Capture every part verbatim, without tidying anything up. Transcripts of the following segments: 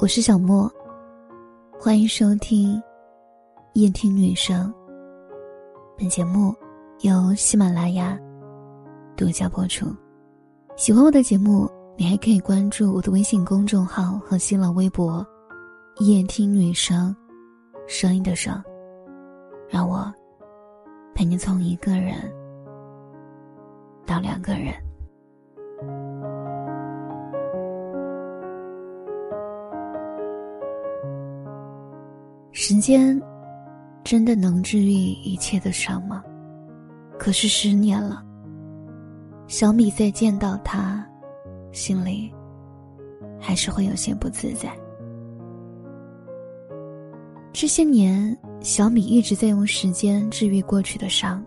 我是小莫，欢迎收听夜听女生。本节目由喜马拉雅独家播出。喜欢我的节目，你还可以关注我的微信公众号和新浪微博夜听女生，声音的声，让我陪你从一个人到两个人。时间真的能治愈一切的伤吗？可是十年了，小米再见到他，心里还是会有些不自在。这些年，小米一直在用时间治愈过去的伤，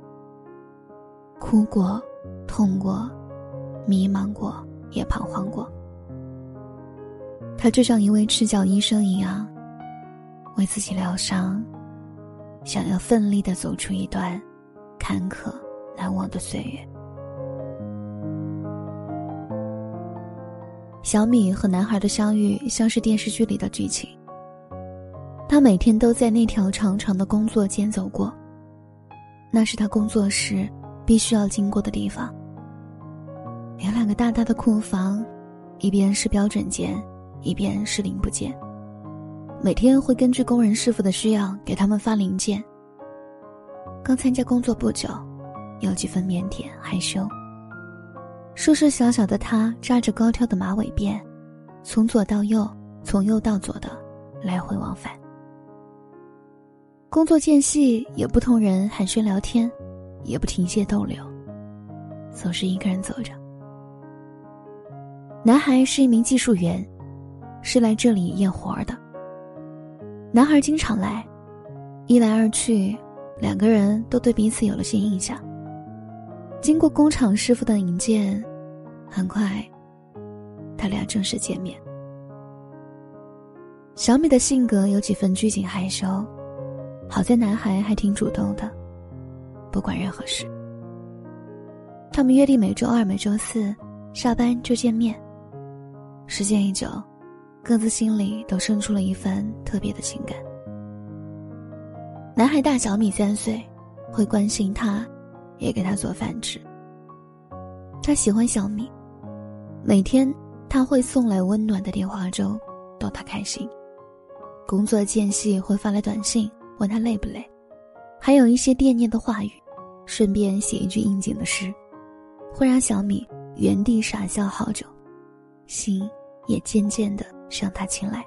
哭过，痛过，迷茫过，也彷徨过。他就像一位赤脚医生一样，为自己疗伤，想要奋力地走出一段坎坷难忘的岁月。小米和男孩的相遇像是电视剧里的剧情，他每天都在那条长长的工作间走过，那是他工作时必须要经过的地方。有两个大大的库房，一边是标准间，一边是零部件，每天会根据工人师傅的需要给他们发零件。刚参加工作不久，有几分腼腆害羞。瘦瘦小小的他扎着高挑的马尾辫，从左到右，从右到左的来回往返。工作间隙也不同人寒暄聊天，也不停歇逗留，总是一个人走着。男孩是一名技术员，是来这里验活的。男孩经常来，一来二去，两个人都对彼此有了些印象。经过工厂师傅的引荐，很快他俩正式见面。小米的性格有几分拘谨害羞，好在男孩还挺主动的，不管任何事。他们约定每周二每周四下班就见面，时间一久，各自心里都生出了一份特别的情感。男孩大小米三岁，会关心他，也给他做饭吃。他喜欢小米，每天他会送来温暖的莲花粥，逗他开心。工作间隙会发来短信，问他累不累，还有一些惦念的话语，顺便写一句应景的诗，会让小米原地傻笑好久，心也渐渐地向他青睐。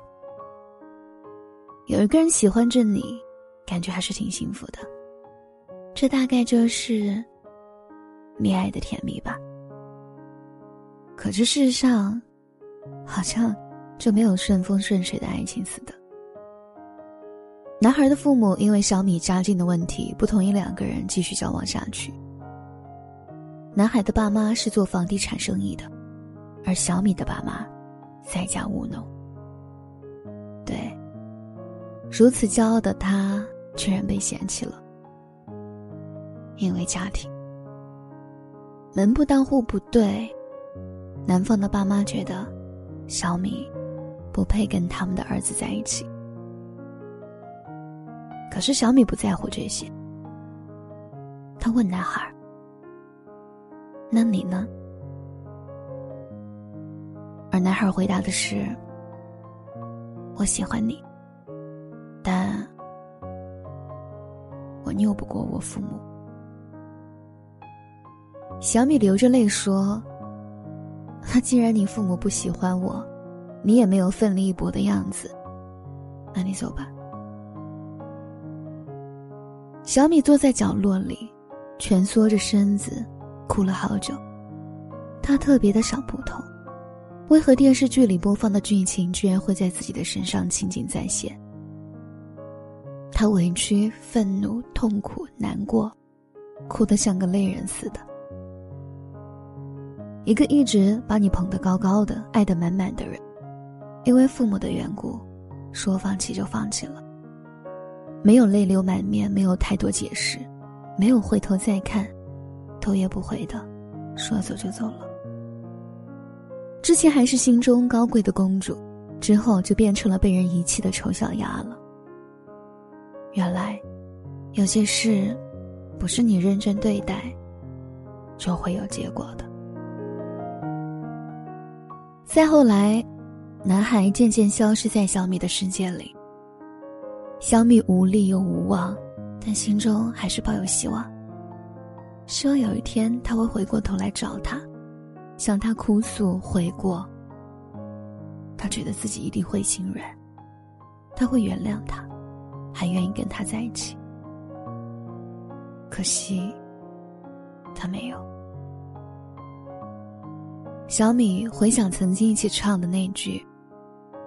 有一个人喜欢着你，感觉还是挺幸福的，这大概就是恋爱的甜蜜吧。可这世上好像就没有顺风顺水的爱情似的。男孩的父母因为小米家境的问题，不同意两个人继续交往下去。男孩的爸妈是做房地产生意的，而小米的爸妈在家务农。对，如此骄傲的他居然被嫌弃了。因为家庭门不当户不对，男方的爸妈觉得小米不配跟他们的儿子在一起。可是小米不在乎这些，他问男孩，那你呢？而男孩回答的是，我喜欢你，但我拗不过我父母。小米流着泪说，那既然你父母不喜欢我，你也没有奋力一搏的样子，那你走吧。小米坐在角落里，蜷缩着身子哭了好久。他特别的想不通，为何电视剧里播放的剧情居然会在自己的身上情景再现？他委屈、愤怒、痛苦、难过，哭得像个泪人似的。一个一直把你捧得高高的、爱得满满的人，因为父母的缘故，说放弃就放弃了，没有泪流满面，没有太多解释，没有回头再看，头也不回的说走就走了。之前还是心中高贵的公主，之后就变成了被人遗弃的丑小鸭了。原来，有些事不是你认真对待就会有结果的。再后来，男孩渐渐消失在小米的世界里。小米无力又无望，但心中还是抱有希望，希望有一天他会回过头来找他，向他哭诉悔过。他觉得自己一定会心软，他会原谅他，还愿意跟他在一起。可惜他没有。小米回想曾经一起唱的那句，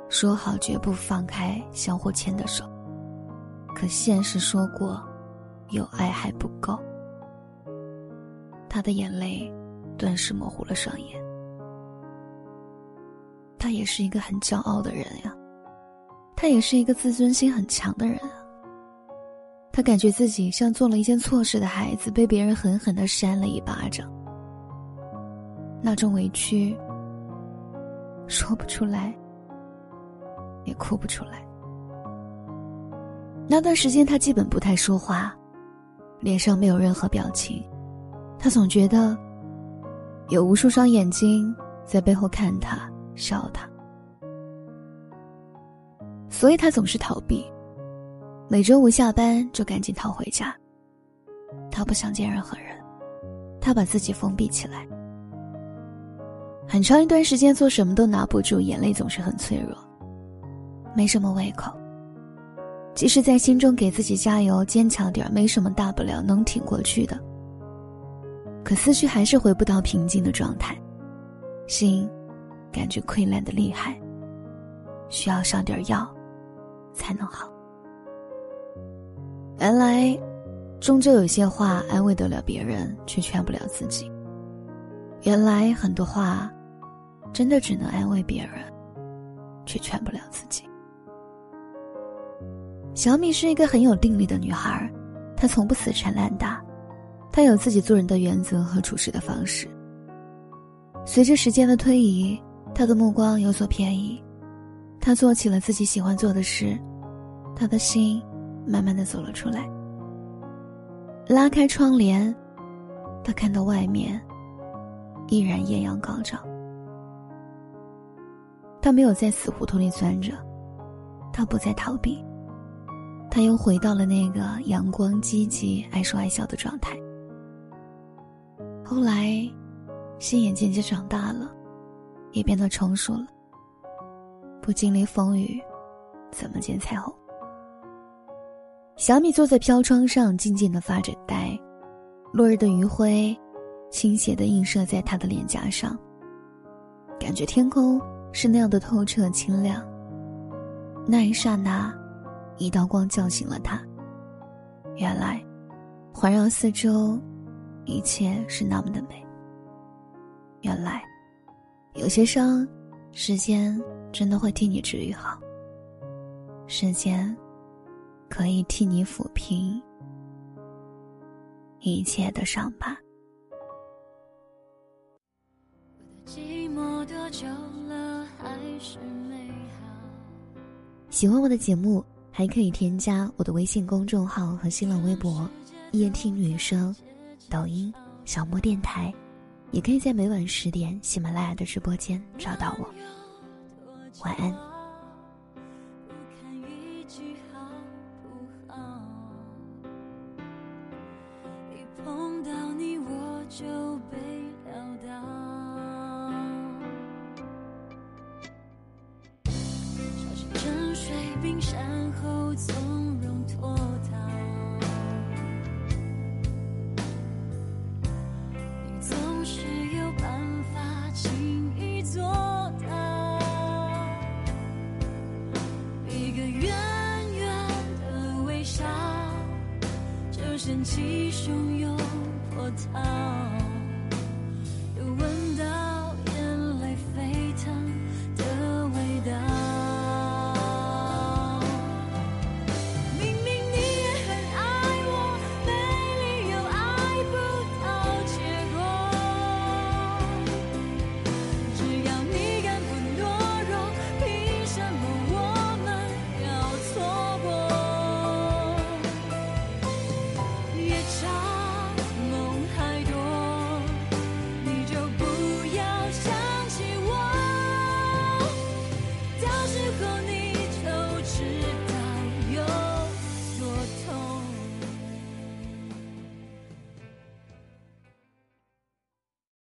说好绝不放开相互牵的手，可现实说过有爱还不够。他的眼泪顿时模糊了双眼。他也是一个很骄傲的人呀，他也是一个自尊心很强的人啊。他感觉自己像做了一件错事的孩子，被别人狠狠地扇了一巴掌。那种委屈说不出来，也哭不出来。那段时间他基本不太说话，脸上没有任何表情。他总觉得有无数双眼睛在背后看他，笑他。所以他总是逃避，每周五下班就赶紧逃回家。他不想见任何人，他把自己封闭起来。很长一段时间做什么都拿不住，眼泪总是很脆弱，没什么胃口。即使在心中给自己加油，坚强点，没什么大不了，能挺过去的。可思绪还是回不到平静的状态，心感觉溃烂的厉害，需要上点药才能好。原来终究有些话安慰得了别人，却劝不了自己。原来很多话真的只能安慰别人，却劝不了自己。小米是一个很有定力的女孩，她从不死缠烂打，她有自己做人的原则和处事的方式。随着时间的推移，她的目光有所偏移，她做起了自己喜欢做的事，她的心慢慢地走了出来。拉开窗帘，他看到外面依然艳阳高照。他没有在死胡同里钻着，他不再逃避，他又回到了那个阳光积极爱说爱笑的状态。后来心眼渐渐长大了，也变得成熟了，不经历风雨怎么见彩虹。小米坐在飘窗上静静地发着呆，落日的余晖倾斜地映射在他的脸颊上，感觉天空是那样的透彻清亮。那一刹那，一道光叫醒了他。原来环绕四周，一切是那么的美。原来有些伤，时间真的会替你治愈好，时间可以替你抚平一切的伤疤。寂寞多久了，还是美好。喜欢我的节目，还可以添加我的微信公众号和新浪微博夜听女生、抖音小莫电台，也可以在每晚十点喜马拉雅的直播间找到我。晚安。冰山后从容脱逃，你总是有办法轻易做到。一个远远的微笑，就掀起汹涌波涛。